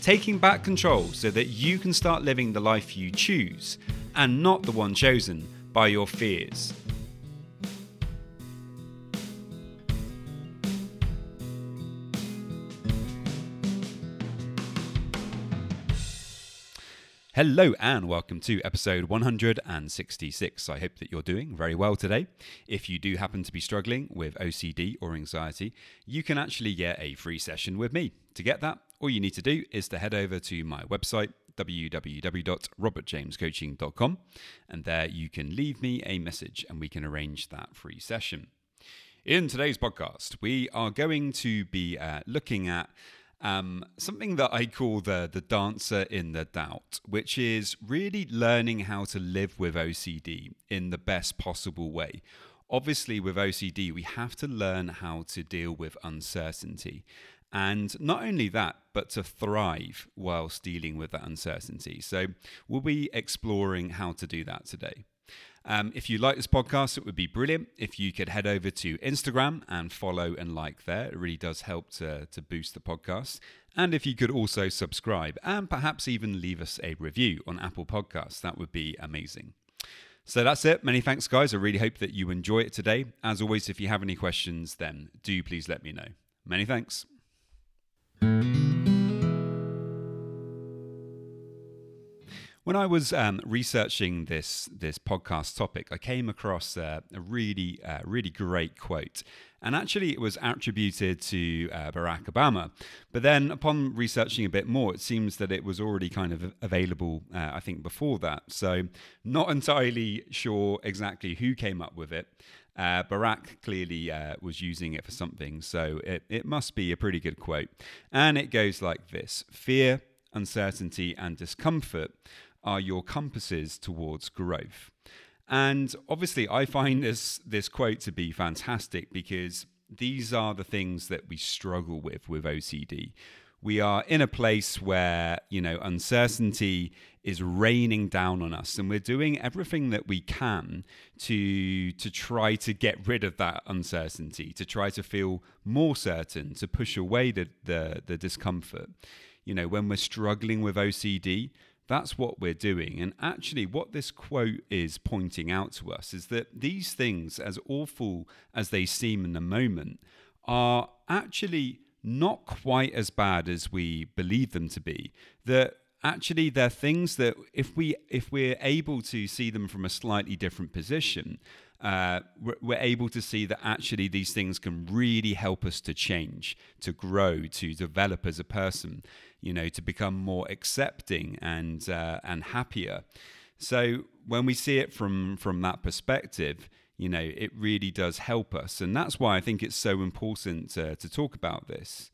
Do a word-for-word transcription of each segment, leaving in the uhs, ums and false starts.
taking back control so that you can start living the life you choose and not the one chosen by your fears. Hello and welcome to episode one hundred sixty-six. I hope that you're doing very well today. If you do happen to be struggling with O C D or anxiety, you can actually get a free session with me. To get that, all you need to do is to head over to my website, w w w dot robert james coaching dot com, and there you can leave me a message and we can arrange that free session. In today's podcast, we are going to be uh, looking at Um, something that I call the the dancer in the doubt, which is really learning how to live with O C D in the best possible way. Obviously, with O C D, we have to learn how to deal with uncertainty. And not only that, but to thrive whilst dealing with that uncertainty. So we'll be exploring how to do that today. Um, if you like this podcast, it would be brilliant if you could head over to Instagram and follow and like there. It really does help to, to boost the podcast. And if you could also subscribe and perhaps even leave us a review on Apple Podcasts, that would be amazing. So that's it. Many thanks, guys. I really hope that you enjoy it today. As always, if you have any questions, then do please let me know. Many thanks. When I was um, researching this this podcast topic, I came across uh, a really, uh, really great quote. And actually, it was attributed to uh, Barack Obama. But then upon researching a bit more, it seems that it was already kind of available, uh, I think, before that. So not entirely sure exactly who came up with it. Uh, Barack clearly uh, was using it for something. So it, it must be a pretty good quote. And it goes like this: fear, uncertainty, and discomfort are your compasses towards growth. And obviously I find this this quote to be fantastic, because these are the things that we struggle with with O C D. We are in a place where, you know, uncertainty is raining down on us, and we're doing everything that we can to to try to get rid of that uncertainty, to try to feel more certain, to push away the the, the discomfort. You know, when we're struggling with O C D, that's what we're doing. And actually what this quote is pointing out to us is that these things, as awful as they seem in the moment, are actually not quite as bad as we believe them to be. That actually they're things that if, we, if we're able to see them from a slightly different position, uh, we're, we're able to see that actually these things can really help us to change, to grow, to develop as a person, you know, to become more accepting and uh, and happier. So when we see it from from that perspective, you know, it really does help us. And that's why I think it's so important uh, to talk about this.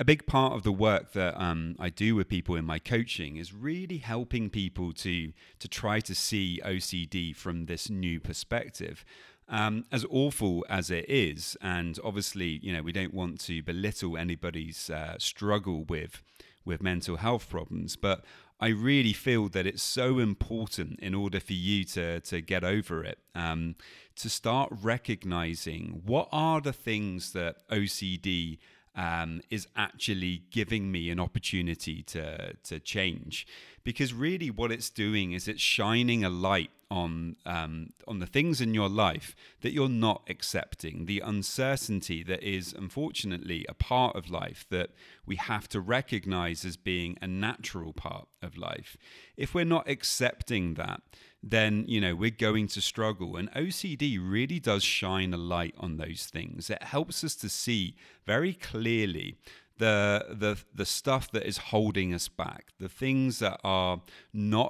A big part of the work that um, I do with people in my coaching is really helping people to to try to see O C D from this new perspective. Um, as awful as it is, and obviously, you know, we don't want to belittle anybody's uh, struggle with with mental health problems, but I really feel that it's so important, in order for you to to get over it, um, to start recognizing what are the things that O C D Um, is actually giving me an opportunity to to change. Because really what it's doing is it's shining a light on um, on the things in your life that you're not accepting, the uncertainty that is unfortunately a part of life that we have to recognize as being a natural part of life. If we're not accepting that, then, you know, we're going to struggle. And O C D really does shine a light on those things. It helps us to see very clearly the the the stuff that is holding us back, the things that are not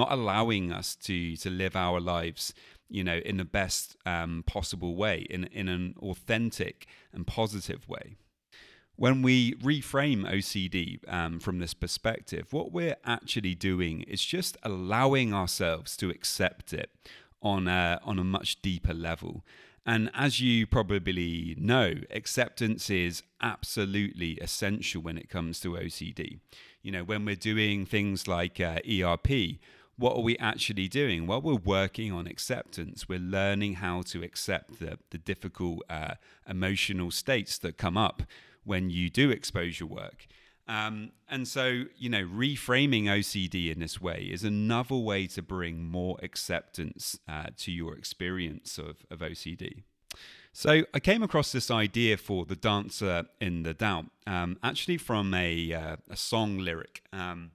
not allowing us to to live our lives, you know, in the best um, possible way, in in an authentic and positive way. When we reframe O C D um, from this perspective, what we're actually doing is just allowing ourselves to accept it on a, on a much deeper level. And as you probably know, acceptance is absolutely essential when it comes to O C D. You know, when we're doing things like uh, E R P, what are we actually doing? Well, we're working on acceptance. We're learning how to accept the, the difficult uh, emotional states that come up when you do exposure work. Um, and so, you know, reframing O C D in this way is another way to bring more acceptance uh, to your experience of, of O C D. So I came across this idea for The Dancer in the Doubt, um, actually from a, uh, a song lyric. Um,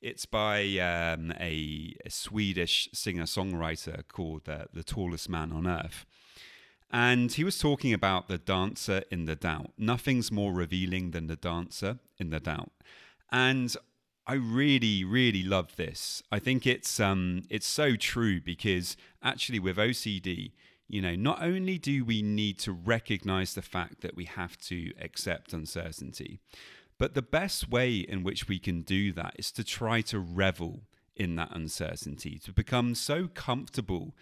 it's by um, a, a Swedish singer-songwriter called uh, The Tallest Man on Earth. And he was talking about the dancer in the doubt. Nothing's more revealing than the dancer in the doubt. And I really, really love this. I think it's um, it's so true, because actually with O C D, you know, not only do we need to recognize the fact that we have to accept uncertainty, but the best way in which we can do that is to try to revel in that uncertainty, to become so comfortable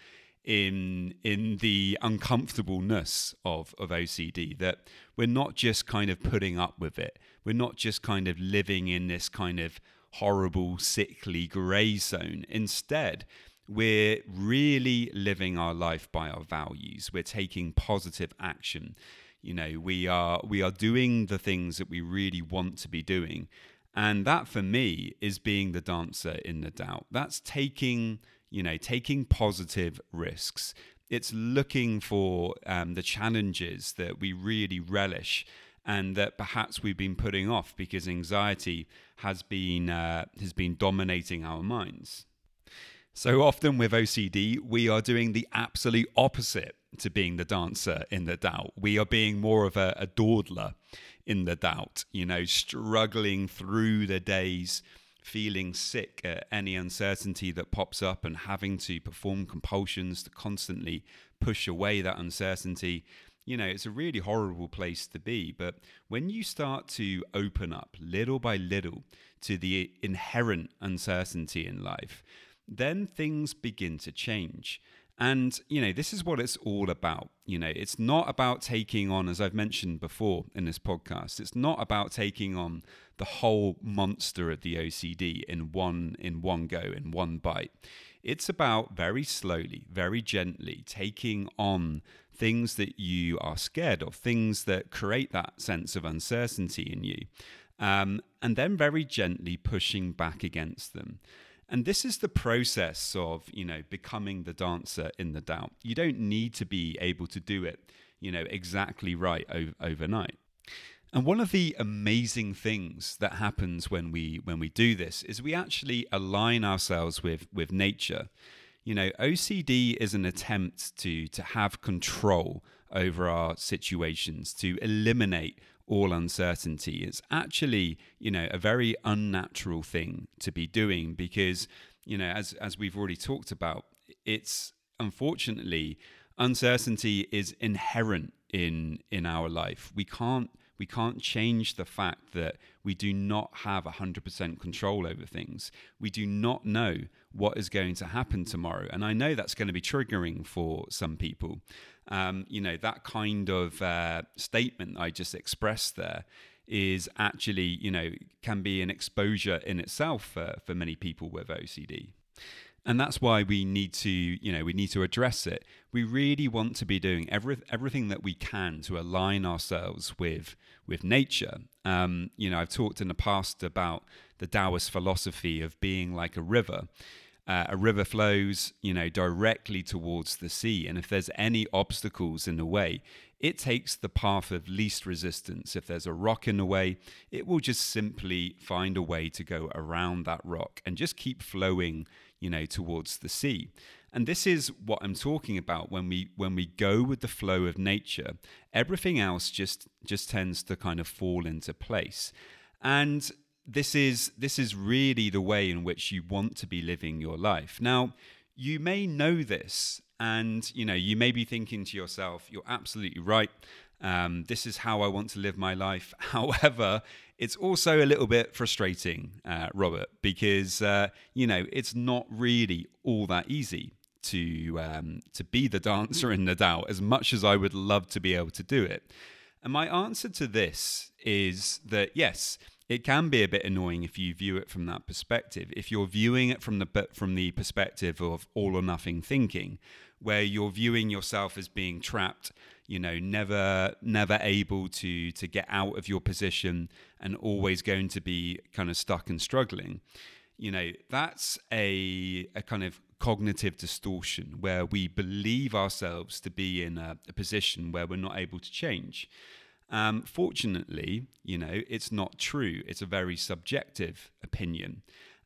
in in the uncomfortableness of, of O C D, that we're not just kind of putting up with it. We're not just kind of living in this kind of horrible, sickly grey zone. Instead, we're really living our life by our values. We're taking positive action. You know, we are we are doing the things that we really want to be doing. And that, for me, is being the dancer in the doubt. That's taking... You know, taking positive risks. It's looking for um, the challenges that we really relish and that perhaps we've been putting off because anxiety has been uh, has been dominating our minds. So often with O C D, we are doing the absolute opposite to being the dancer in the doubt. We are being more of a, a dawdler in the doubt, you know, struggling through the days, feeling sick at any uncertainty that pops up and having to perform compulsions to constantly push away that uncertainty. You know, it's a really horrible place to be. But when you start to open up little by little to the inherent uncertainty in life, then things begin to change. And, you know, this is what it's all about. You know, it's not about taking on, as I've mentioned before in this podcast, it's not about taking on the whole monster of the O C D in one, in one go, in one bite. It's about very slowly, very gently taking on things that you are scared of, things that create that sense of uncertainty in you, um, and then very gently pushing back against them. And this is the process of, you know, becoming the dancer in the doubt. You don't need to be able to do it, you know, exactly right over, overnight. And one of the amazing things that happens when we when we do this is we actually align ourselves with with nature. You know, O C D is an attempt to to have control over our situations, to eliminate all uncertainty. It's actually, you know, a very unnatural thing to be doing because, you know, as as we've already talked about, it's unfortunately uncertainty is inherent in in our life. We can't we can't change the fact that we do not have one hundred percent control over things. We do not know what is going to happen tomorrow, and I know that's going to be triggering for some people. Um, you know, that kind of uh, statement I just expressed there is actually, you know, can be an exposure in itself for, for many people with O C D. And that's why we need to, you know, we need to address it. We really want to be doing every, everything that we can to align ourselves with with nature. Um, you know, I've talked in the past about the Taoist philosophy of being like a river. Uh, a river flows, you know, directly towards the sea. And if there's any obstacles in the way, it takes the path of least resistance. If there's a rock in the way, it will just simply find a way to go around that rock and just keep flowing, you know, towards the sea. And this is what I'm talking about when we when we go with the flow of nature. Everything else just just tends to kind of fall into place. And This is this is really the way in which you want to be living your life. Now, you may know this, and you know you may be thinking to yourself, "You're absolutely right. Um, this is how I want to live my life. However, it's also a little bit frustrating, uh, Robert, because, uh, you know, it's not really all that easy to um, to be the dancer in the Tao, as much as I would love to be able to do it. And my answer to this is that, yes, it can be a bit annoying if you view it from that perspective. If you're viewing it from the from the perspective of all or nothing thinking, where you're viewing yourself as being trapped, you know, never never able to to get out of your position and always going to be kind of stuck and struggling, you know, that's a a kind of cognitive distortion where we believe ourselves to be in a, a position where we're not able to change. Um, fortunately, you know, it's not true. It's a very subjective opinion.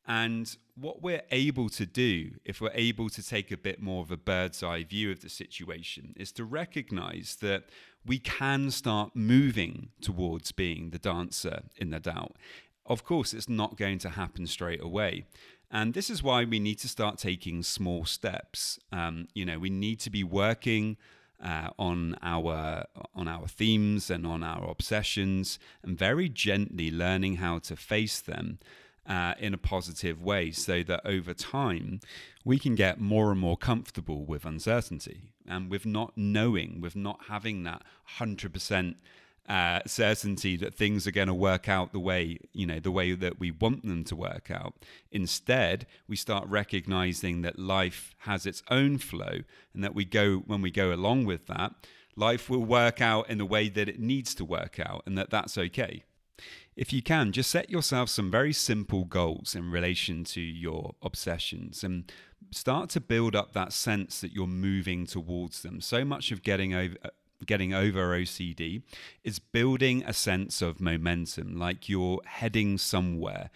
And what we're able to do, if we're able to take a bit more of a bird's eye view of the situation, is to recognize that we can start moving towards being the dancer in the Tao. Of course, it's not going to happen straight away. And this is why we need to start taking small steps. Um, you know, we need to be working Uh, on our on our themes and on our obsessions, and very gently learning how to face them uh, in a positive way, so that over time we can get more and more comfortable with uncertainty and with not knowing, with not having that one hundred percent uh, certainty that things are going to work out the way, you know, the way that we want them to work out. Instead, we start recognizing that life has its own flow, and that we go, when we go along with that, life will work out in the way that it needs to work out, and that that's okay. If you can, just set yourself some very simple goals in relation to your obsessions and start to build up that sense that you're moving towards them. So much of getting over Getting over O C D is building a sense of momentum, like you're heading somewhere.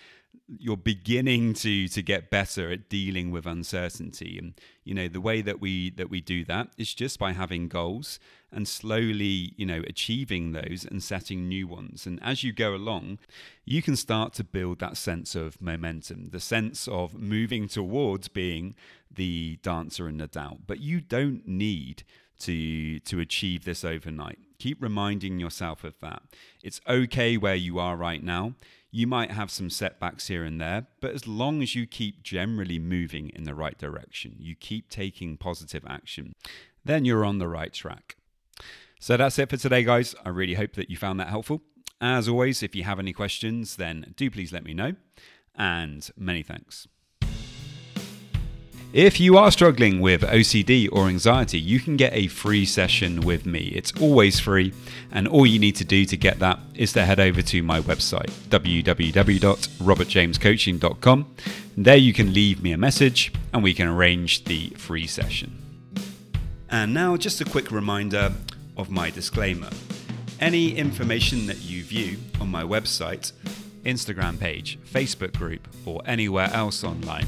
You're beginning to to get better at dealing with uncertainty, and you know the way that we that we do that is just by having goals and slowly, you know, achieving those and setting new ones. And as you go along, you can start to build that sense of momentum, the sense of moving towards being the dancer in the Tao. But you don't need to to achieve this overnight. Keep reminding yourself of that. It's okay where you are right now. You might have some setbacks here and there, but as long as you keep generally moving in the right direction, you keep taking positive action, then you're on the right track. So that's it for today, guys. I really hope that you found that helpful. As always, if you have any questions, then do please let me know. And many thanks. If you are struggling with O C D or anxiety, you can get a free session with me. It's always free, and all you need to do to get that is to head over to my website, w w w dot robert james coaching dot com. There you can leave me a message and we can arrange the free session. And now just a quick reminder of my disclaimer. Any information that you view on my website, Instagram page, Facebook group, or anywhere else online,